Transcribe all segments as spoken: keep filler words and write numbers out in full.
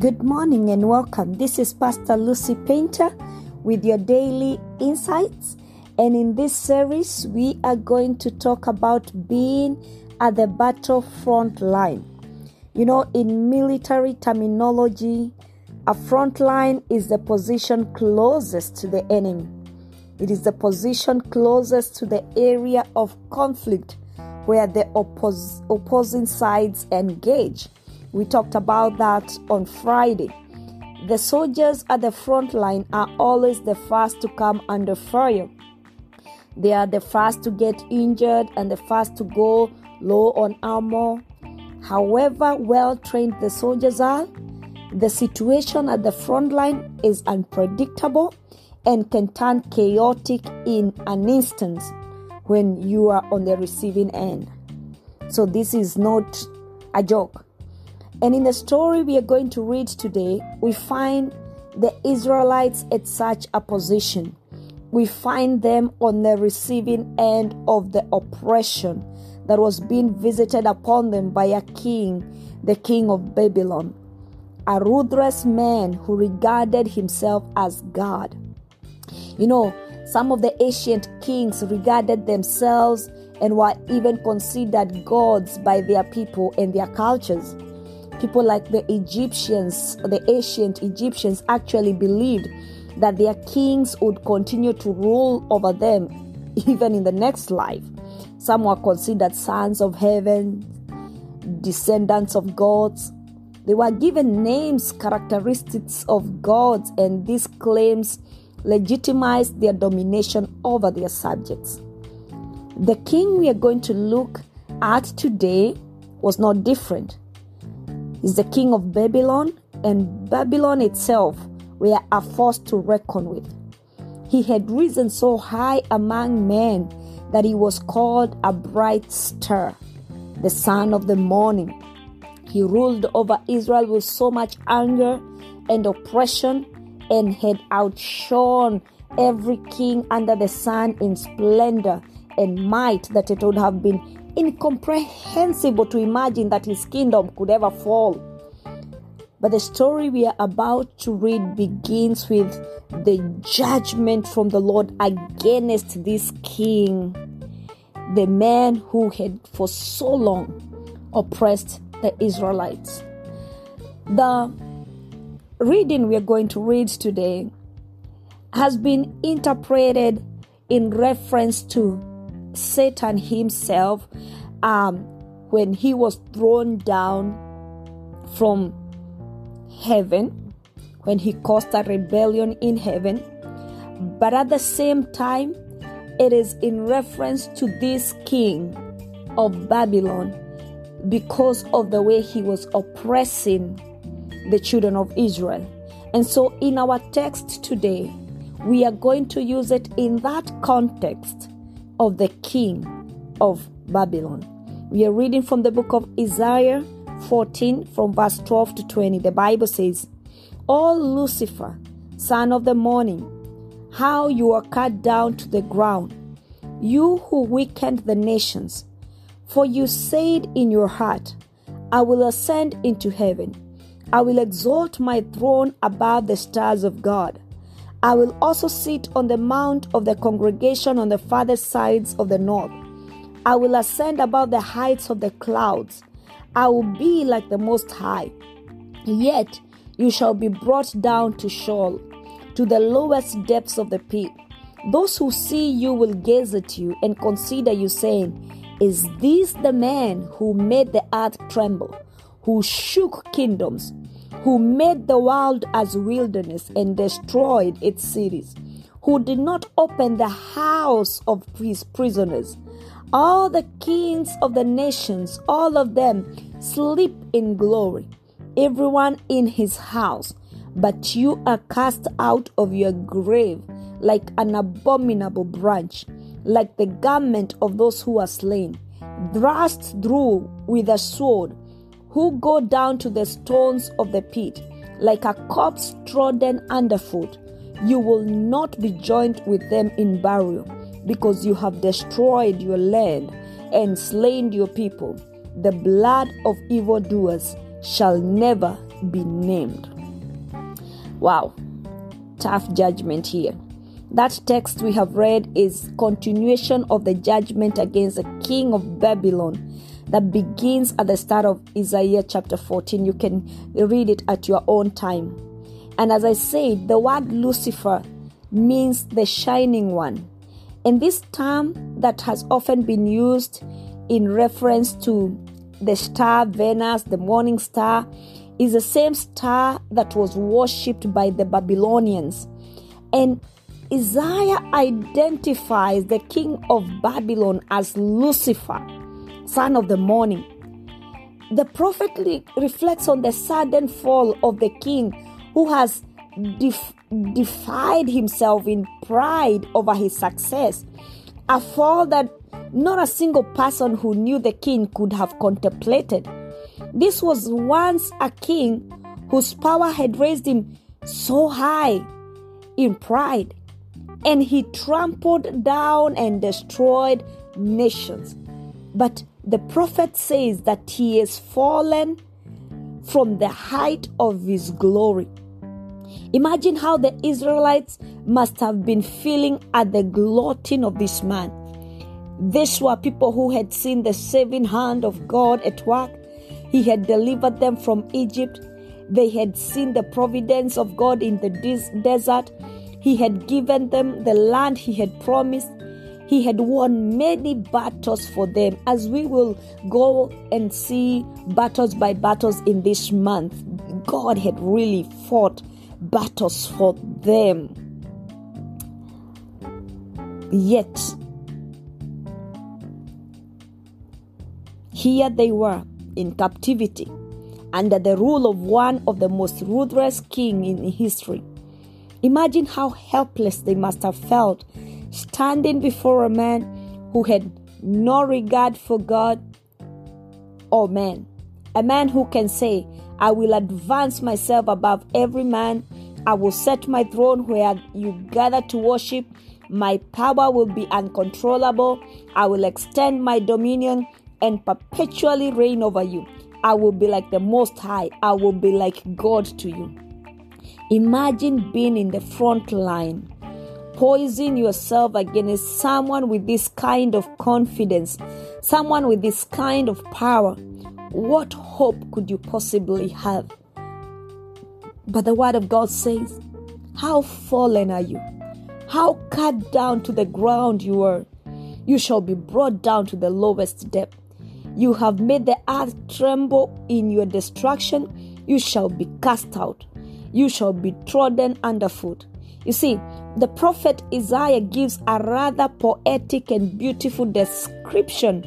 Good morning and welcome. This is Pastor Lucy Painter with your daily insights. And in this series, we are going to talk about being at the battle front line. You know, in military terminology, a front line is the position closest to the enemy. It is the position closest to the area of conflict where the oppos- opposing sides engage. We talked about that on Friday. The soldiers at the front line are always the first to come under fire. They are the first to get injured and the first to go low on armor. However well trained the soldiers are, the situation at the front line is unpredictable and can turn chaotic in an instant when you are on the receiving end. So this is not a joke. And in the story we are going to read today, we find the Israelites at such a position. We find them on the receiving end of the oppression that was being visited upon them by a king, the king of Babylon, a ruthless man who regarded himself as God. You know, some of the ancient kings regarded themselves and were even considered gods by their people and their cultures. People like the Egyptians, the ancient Egyptians actually believed that their kings would continue to rule over them even in the next life. Some were considered sons of heaven, descendants of gods. They were given names, characteristics of gods, and these claims legitimized their domination over their subjects. The king we are going to look at today was not different. Is the king of Babylon, and Babylon itself were a force to reckon with. He had risen so high among men that he was called a bright star, the son of the morning. He ruled over Israel with so much anger and oppression and had outshone every king under the sun in splendor and might that it would have been incomprehensible to imagine that his kingdom could ever fall. But the story we are about to read begins with the judgment from the Lord against this king, the man who had for so long oppressed the Israelites. The reading we are going to read today has been interpreted in reference to Satan himself um, when he was thrown down from heaven, when he caused a rebellion in heaven. But at the same time, it is in reference to this king of Babylon because of the way he was oppressing the children of Israel. And so in our text today, we are going to use it in that context of the king of Babylon. We are reading from the book of Isaiah fourteen from verse twelve to twenty. The Bible says, "O Lucifer, son of the morning, how you are cut down to the ground, you who weakened the nations. For you said in your heart, I will ascend into heaven. I will exalt my throne above the stars of God. I will also sit on the mount of the congregation on the farthest sides of the north. I will ascend above the heights of the clouds. I will be like the Most High. Yet you shall be brought down to Sheol, to the lowest depths of the pit. Those who see you will gaze at you and consider you, saying, Is this the man who made the earth tremble, who shook kingdoms, who made the world as wilderness and destroyed its cities, who did not open the house of his prisoners? All the kings of the nations, all of them, sleep in glory, everyone in his house. But you are cast out of your grave like an abominable branch, like the garment of those who are slain, thrust through with a sword, who go down to the stones of the pit, like a corpse trodden underfoot. You will not be joined with them in burial, because you have destroyed your land and slain your people. The blood of evildoers shall never be named. Wow, tough judgment here. That text we have read is continuation of the judgment against the king of Babylon that begins at the start of Isaiah chapter fourteen. You can read it at your own time. And as I said, the word Lucifer means the shining one. And this term that has often been used in reference to the star Venus, the morning star, is the same star that was worshipped by the Babylonians. And Isaiah identifies the king of Babylon as Lucifer, son of the morning. The prophet reflects on the sudden fall of the king who has def- defied himself in pride over his success, a fall that not a single person who knew the king could have contemplated. This was once a king whose power had raised him so high in pride, and he trampled down and destroyed nations. But the prophet says that he is fallen from the height of his glory. Imagine how the Israelites must have been feeling at the gloating of this man. These were people who had seen the saving hand of God at work. He had delivered them from Egypt. They had seen the providence of God in the des- desert. He had given them the land he had promised. He had won many battles for them, as we will go and see battles by battles in this month. God had really fought battles for them. Yet, here they were in captivity, under the rule of one of the most ruthless kings in history. Imagine how helpless they must have felt, standing before a man who had no regard for God or man. A man who can say, I will advance myself above every man. I will set my throne where you gather to worship. My power will be uncontrollable. I will extend my dominion and perpetually reign over you. I will be like the Most High. I will be like God to you. Imagine being in the front line, poising yourself against someone with this kind of confidence, someone with this kind of power. What hope could you possibly have? But the Word of God says, how fallen are you? How cut down to the ground you are. You shall be brought down to the lowest depth. You have made the earth tremble in your destruction. You shall be cast out. You shall be trodden underfoot. You see, the prophet Isaiah gives a rather poetic and beautiful description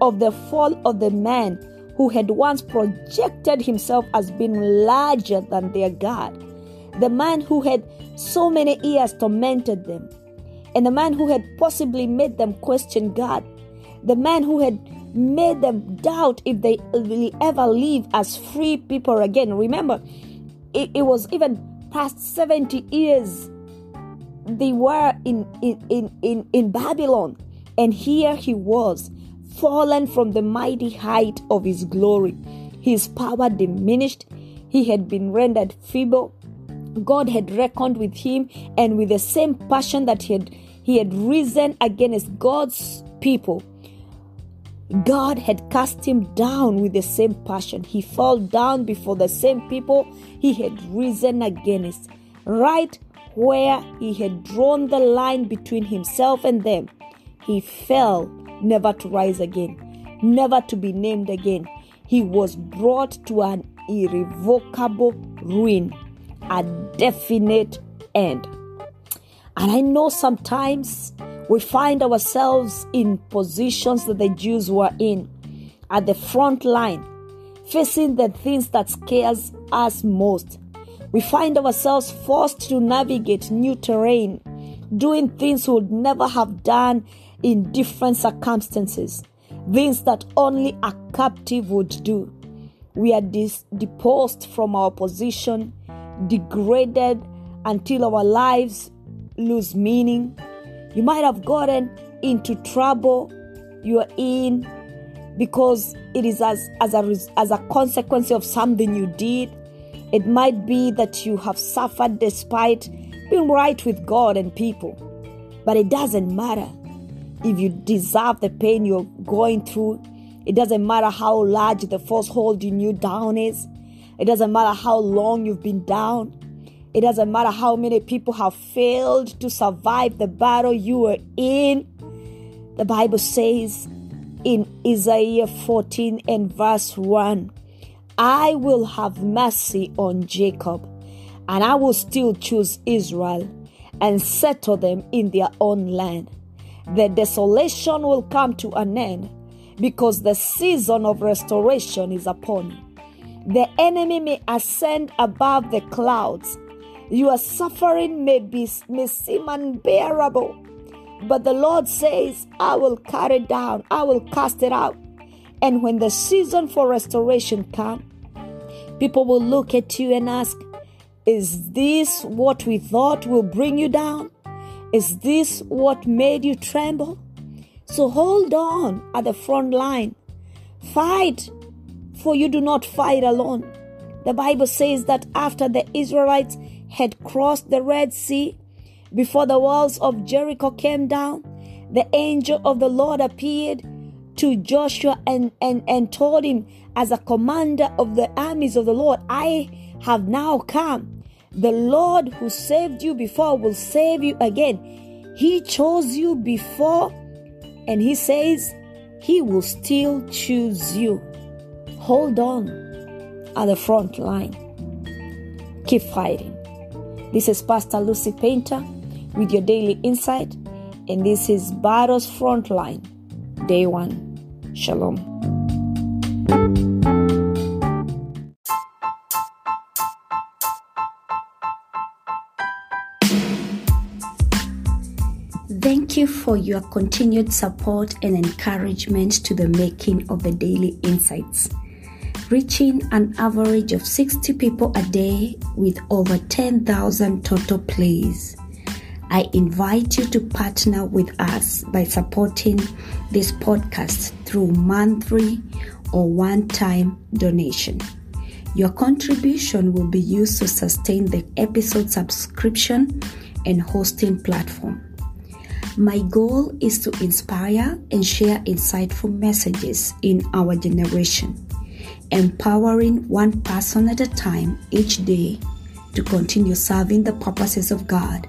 of the fall of the man who had once projected himself as being larger than their God, the man who had so many years tormented them, and the man who had possibly made them question God, the man who had made them doubt if they will ever live as free people again. Remember, It, it was even past seventy years they were in, in, in, in, in Babylon. And here he was, fallen from the mighty height of his glory. His power diminished. He had been rendered feeble. God had reckoned with him, and with the same passion that he had, he had risen against God's people, God had cast him down with the same passion. He fell down before the same people he had risen against, right where he had drawn the line between himself and them. He fell, never to rise again, never to be named again. He was brought to an irrevocable ruin, a definite end. And I know sometimes we find ourselves in positions that the Jews were in, at the front line, facing the things that scares us most. We find ourselves forced to navigate new terrain, doing things we would never have done in different circumstances, things that only a captive would do. We are dis- deposed from our position, degraded until our lives lose meaning. You might have gotten into trouble you're in because it is as, as, a, as a consequence of something you did. It might be that you have suffered despite being right with God and people, but it doesn't matter if you deserve the pain you're going through. It doesn't matter how large the force holding you down is. It doesn't matter how long you've been down. It doesn't matter how many people have failed to survive the battle you were in. The Bible says in Isaiah fourteen and verse one, I will have mercy on Jacob, and I will still choose Israel and settle them in their own land. The desolation will come to an end, because the season of restoration is upon you. The enemy may ascend above the clouds. Your suffering may be may seem unbearable, but the Lord says, I will cut it down, I will cast it out. And when the season for restoration comes, people will look at you and ask, is this what we thought will bring you down? Is this what made you tremble? So hold on at the front line. Fight, for you do not fight alone. The Bible says that after the Israelites had crossed the Red Sea, before the walls of Jericho came down, the angel of the Lord appeared to Joshua and, and, and told him, as a commander of the armies of the Lord, I have now come. The Lord who saved you before will save you again. He chose you before, and he says he will still choose you. Hold on at the front line. Keep fighting. This is Pastor Lucy Painter with your daily insight, and this is Baro's Frontline, Day One. Shalom. Thank you for your continued support and encouragement to the making of the Daily Insights, reaching an average of sixty people a day with over ten thousand total plays. I invite you to partner with us by supporting this podcast through monthly or one-time donation. Your contribution will be used to sustain the episode subscription and hosting platform. My goal is to inspire and share insightful messages in our generation, empowering one person at a time each day to continue serving the purposes of God